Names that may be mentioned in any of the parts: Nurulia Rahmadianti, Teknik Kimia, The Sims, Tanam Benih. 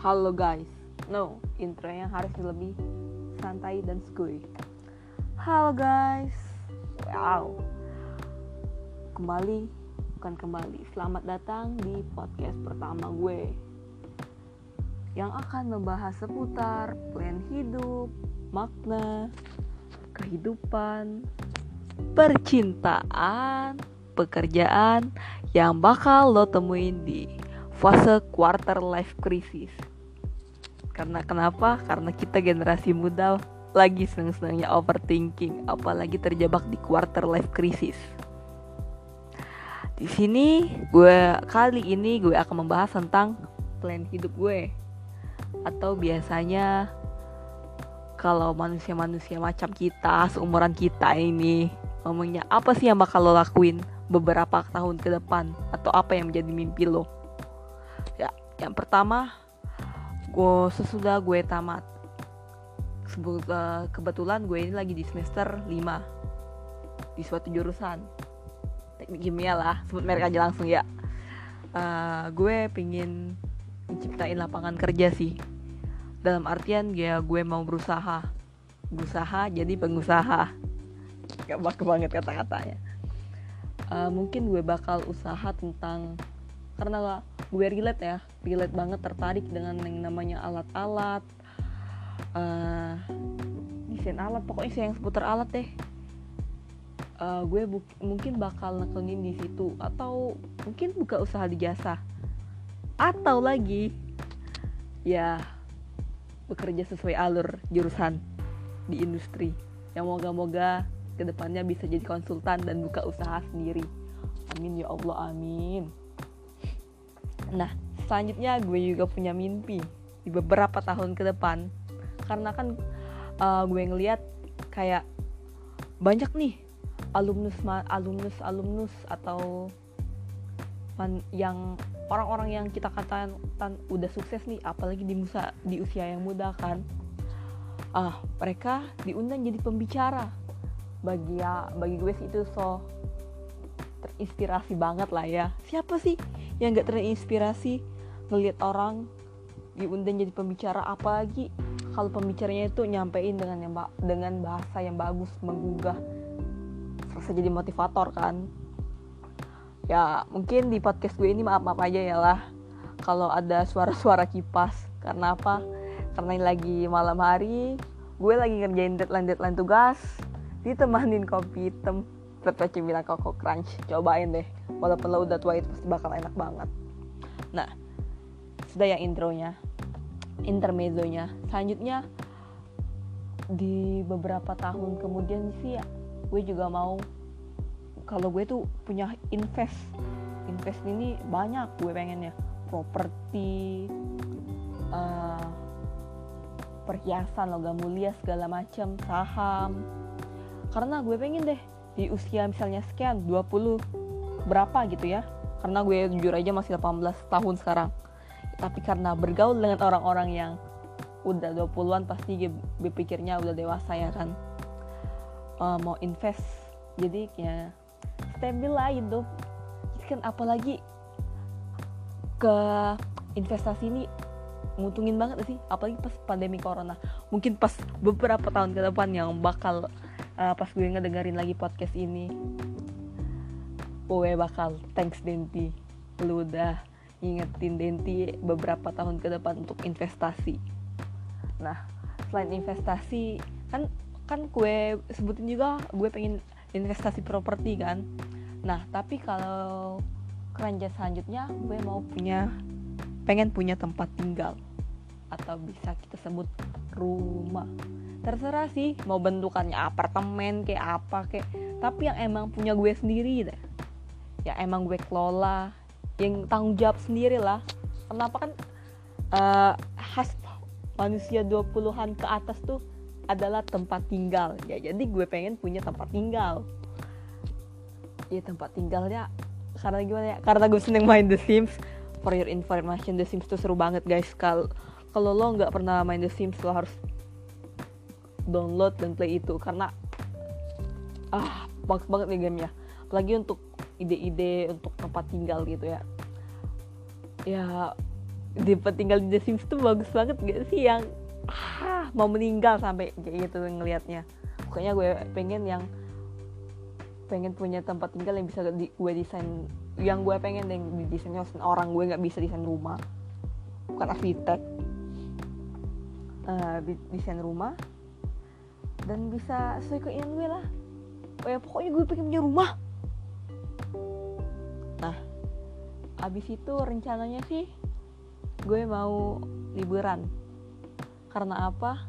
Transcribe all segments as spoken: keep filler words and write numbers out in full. halo guys. No, intronya harus lebih santai dan skuy. Halo guys. Wow. Kembali, bukan kembali. Selamat datang di podcast pertama gue yang akan membahas seputar plan hidup, makna, kehidupan, percintaan, pekerjaan yang bakal lo temuin di fase quarter life crisis. Karena kenapa? Karena kita generasi muda lagi seneng-senengnya overthinking, apalagi terjebak di quarter life crisis. Di sini gue kali ini gue akan membahas tentang plan hidup gue, atau biasanya kalau manusia-manusia macam kita, seumuran kita ini ngomongnya apa sih yang bakal lo lakuin beberapa tahun ke depan, atau apa yang menjadi mimpi lo? Ya, yang pertama, gue sesudah gue tamat, Sebut, uh, kebetulan gue ini lagi di semester lima di suatu jurusan teknik kimia lah, sebut merek aja langsung ya. Uh, gue pengen menciptain lapangan kerja sih, dalam artian ya gue mau berusaha, berusaha jadi pengusaha. Gak baku banget kata-katanya. Uh, mungkin gue bakal usaha tentang, karena gue relate ya, relate banget tertarik dengan yang namanya alat-alat, uh, desain alat, pokoknya sih yang seputar alat deh. Uh, gue bu- mungkin bakal nekengin di situ, atau mungkin buka usaha di jasa, atau lagi ya bekerja sesuai alur jurusan di industri, yang moga-moga kedepannya bisa jadi konsultan dan buka usaha sendiri. Amin ya Allah, amin. Nah, selanjutnya gue juga punya mimpi di beberapa tahun ke depan, karena kan uh, gue ngelihat kayak banyak nih alumnus alumnus alumnus atau man, yang orang-orang yang kita katakan udah sukses nih, apalagi di musa, di usia yang muda kan. Ah, uh, mereka diundang jadi pembicara. Bagi ya, bagi gue sih itu so terinspirasi banget lah ya. Siapa sih yang gak terinspirasi ngelihat orang diundang jadi pembicara, apalagi kalau pembicaranya itu nyampein dengan yang ba- dengan bahasa yang bagus, menggugah, serasa jadi motivator kan. Ya mungkin di podcast gue ini maaf-maaf aja ya lah kalau ada suara-suara kipas. Karena apa? Karena ini lagi malam hari, gue lagi ngerjain deadline-deadline tugas, ditemanin kopi hitam serta cemilan Coco Crunch. Cobain deh, walaupun lo udah tua itu pasti bakal enak banget. Nah, sudah yang intronya, intermezzonya. Selanjutnya, di beberapa tahun kemudian sih ya, gue juga mau, kalau gue tuh punya invest. Invest ini banyak gue pengennya, properti, uh, perhiasan, logam mulia, segala macam, saham. Karena gue pengen deh di usia misalnya sekian, dua puluh berapa gitu ya, karena gue jujur aja masih delapan belas tahun sekarang. Tapi karena bergaul dengan orang-orang yang udah dua puluhan, pasti berpikirnya udah dewasa ya kan. uh, Mau invest, jadi kayak stabil lah hidup kan. Apalagi ke investasi ini nguntungin banget sih, apalagi pas pandemi corona. Mungkin pas beberapa tahun ke depan yang bakal, Uh, pas gue ngedengerin lagi podcast ini, gue bakal thanks Denti, lu udah ingetin Denti beberapa tahun ke depan untuk investasi. Nah, selain investasi kan kan gue sebutin juga gue pengen investasi properti kan. Nah, tapi kalau keranjang selanjutnya gue mau punya pengen punya tempat tinggal, atau bisa kita sebut rumah. Terserah sih mau bentukannya apartemen kayak apa kayak, tapi yang emang punya gue sendiri deh, ya emang gue kelola, yang tanggung jawab sendiri lah. Kenapa kan uh, khas manusia dua puluhan ke atas tuh adalah tempat tinggal ya, jadi gue pengen punya tempat tinggal. Ya tempat tinggalnya karena gimana ya, karena gue seneng main The Sims. For your information, The Sims tuh seru banget guys. Kalau kalau lo nggak pernah main The Sims, lo harus download dan play itu, karena ah bagus banget nih gamenya, apalagi untuk ide-ide untuk tempat tinggal gitu ya. Ya Dapat tinggal di The Sims tuh bagus banget gak sih, yang ah, mau meninggal sampai kayak gitu ngelihatnya. Pokoknya gue pengen yang pengen punya tempat tinggal yang bisa di, gue desain, yang gue pengen yang didesainnya orang. Gue nggak bisa desain rumah, bukan arsitek. Uh, desain rumah dan bisa sesuai keinginan gue lah. Oh ya, pokoknya gue pengen punya rumah. Nah, abis itu rencananya sih gue mau liburan. Karena apa?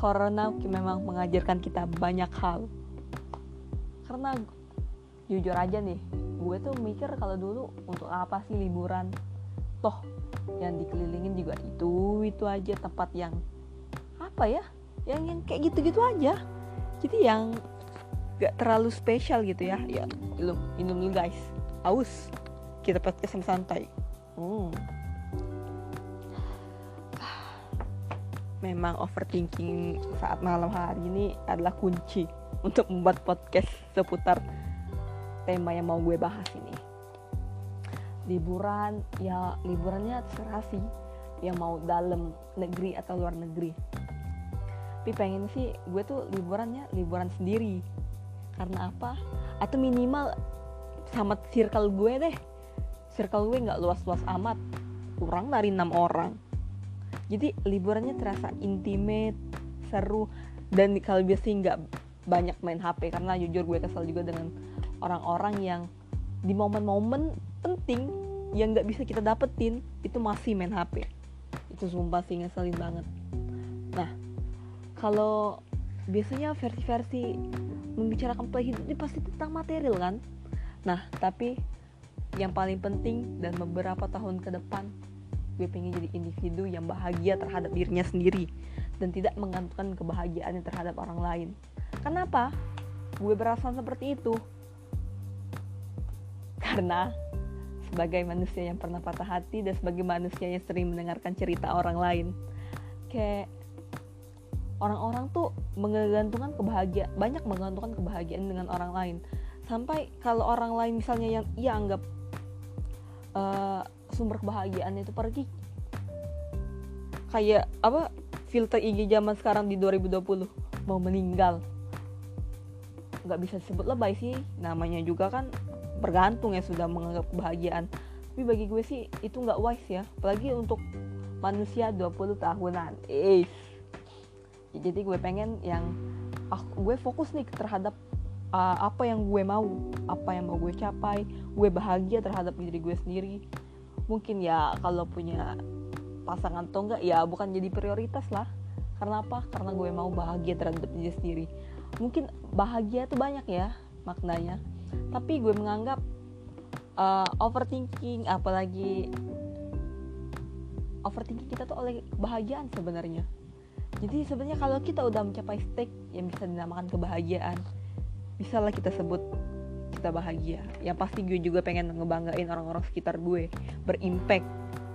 Corona memang mengajarkan kita banyak hal. Karena jujur aja nih, gue tuh mikir kalau dulu untuk apa sih liburan? Toh yang dikelilingin juga itu itu aja, tempat yang apa ya, yang yang kayak gitu-gitu aja, jadi yang gak terlalu spesial gitu ya. Ya minum minum dulu guys, aus, kita podcast sama santai. hmm. Memang overthinking saat malam hari ini adalah kunci untuk membuat podcast seputar tema yang mau gue bahas ini. Liburan, ya liburannya terserah sih, ya mau dalam negeri atau luar negeri. Tapi pengen sih gue tuh liburannya liburan sendiri. Karena apa? Atau minimal sama circle gue deh. Circle gue gak luas-luas amat, kurang dari enam orang. Jadi liburannya terasa intimate, seru. Dan kalau biasanya gak banyak main H P, karena jujur gue kesel juga dengan orang-orang yang di momen-momen penting yang gak bisa kita dapetin itu masih main H P. Itu sumpah sih ngeselin banget. Nah, kalau biasanya versi-versi membicarakan play hidup ini pasti tentang material kan. Nah, tapi yang paling penting dan beberapa tahun ke depan, gue pengen jadi individu yang bahagia terhadap dirinya sendiri dan tidak menggantungkan kebahagiaannya terhadap orang lain. Kenapa gue berasa seperti itu? Karena sebagai manusia yang pernah patah hati dan sebagai manusia yang sering mendengarkan cerita orang lain, kayak orang-orang tuh menggantungkan kebahagiaan, banyak menggantungkan kebahagiaan dengan orang lain. Sampai kalau orang lain misalnya yang ia anggap uh, sumber kebahagiaannya itu pergi, kayak apa filter I G zaman sekarang di dua ribu dua puluh, mau meninggal. Gak bisa disebut lebay sih, namanya juga kan bergantung ya, sudah menganggap kebahagiaan. Tapi bagi gue sih itu gak wise ya, apalagi untuk manusia dua puluh tahunan. Eish. Jadi gue pengen yang aku, gue fokus nih terhadap uh, apa yang gue mau, apa yang mau gue capai. Gue bahagia terhadap diri gue sendiri. Mungkin ya kalau punya pasangan atau enggak, ya bukan jadi prioritas lah. Karena apa? Karena gue mau bahagia terhadap diri sendiri. Mungkin bahagia itu banyak ya maknanya, tapi gue menganggap uh, overthinking, apalagi overthinking kita tuh oleh kebahagiaan sebenarnya. Jadi sebenarnya kalau kita udah mencapai stake yang bisa dinamakan kebahagiaan, bisa lah kita sebut kita bahagia. Yang pasti gue juga pengen ngebanggain orang-orang sekitar gue, berimpact.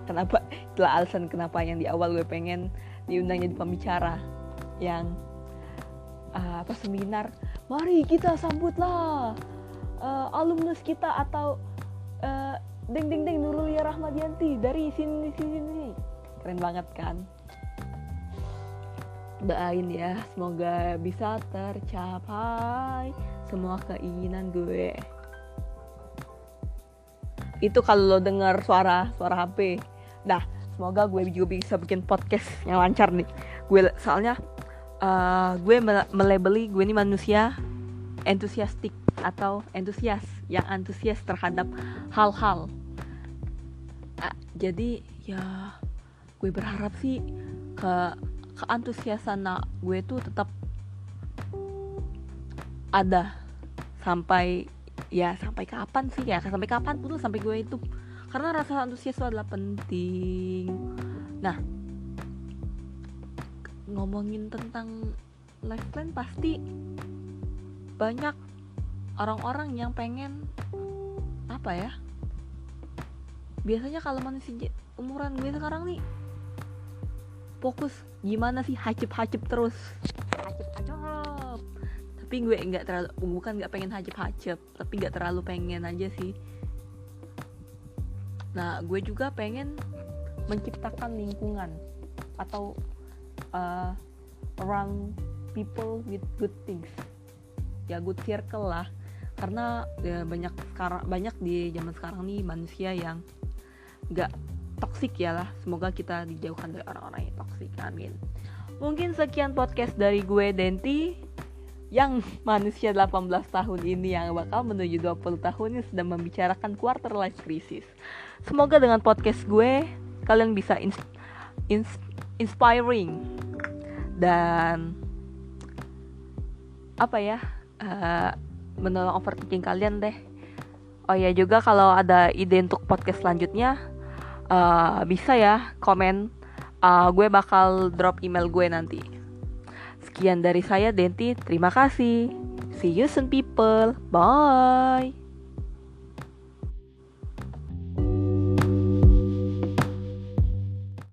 Kenapa? Itulah alasan kenapa yang di awal gue pengen diundang jadi pembicara yang uh, apa seminar. Mari kita sambutlah uh, alumnus kita atau uh, deng deng deng Nurulia Rahmadianti dari sini sini sini. Keren banget kan? Doain ya, semoga bisa tercapai semua keinginan gue. Itu kalau lo dengar suara suara H P. Nah, semoga gue juga bisa bikin podcast yang lancar nih. Gue soalnya uh, gue melabeli gue ini manusia entusiastik atau entusias, yang antusias terhadap hal-hal. Uh, jadi ya gue berharap sih ke keantusiasan gue tuh tetap ada sampai ya sampai kapan sih ya sampai kapan pun sampai gue itu, karena rasa antusias itu adalah penting. Nah, ngomongin tentang life plan, pasti banyak orang-orang yang pengen apa ya, biasanya kalau manusia umuran gue sekarang nih fokus gimana sih, hacep-hacep terus, hacep-hacep. Tapi gue nggak terlalu, bukan nggak pengen hacep-hacep, tapi nggak terlalu pengen aja sih. Nah, gue juga pengen menciptakan lingkungan atau uh, around people with good things, ya good circle lah. Karena ya, banyak sekarang banyak di zaman sekarang nih manusia yang nggak toksik ya lah. Semoga kita dijauhkan dari orang-orang yang toksik, amin. Mungkin sekian podcast dari gue Denti, yang manusia delapan belas tahun ini yang bakal menuju dua puluh tahun yang sedang membicarakan quarter life crisis. Semoga dengan podcast gue kalian bisa ins- ins- inspiring dan apa ya uh, menolong overthinking kalian deh. Oh ya juga kalau ada ide untuk podcast selanjutnya uh, bisa ya komen. Uh, gue bakal drop email gue nanti. Sekian dari saya Denti, terima kasih. See you soon people, bye.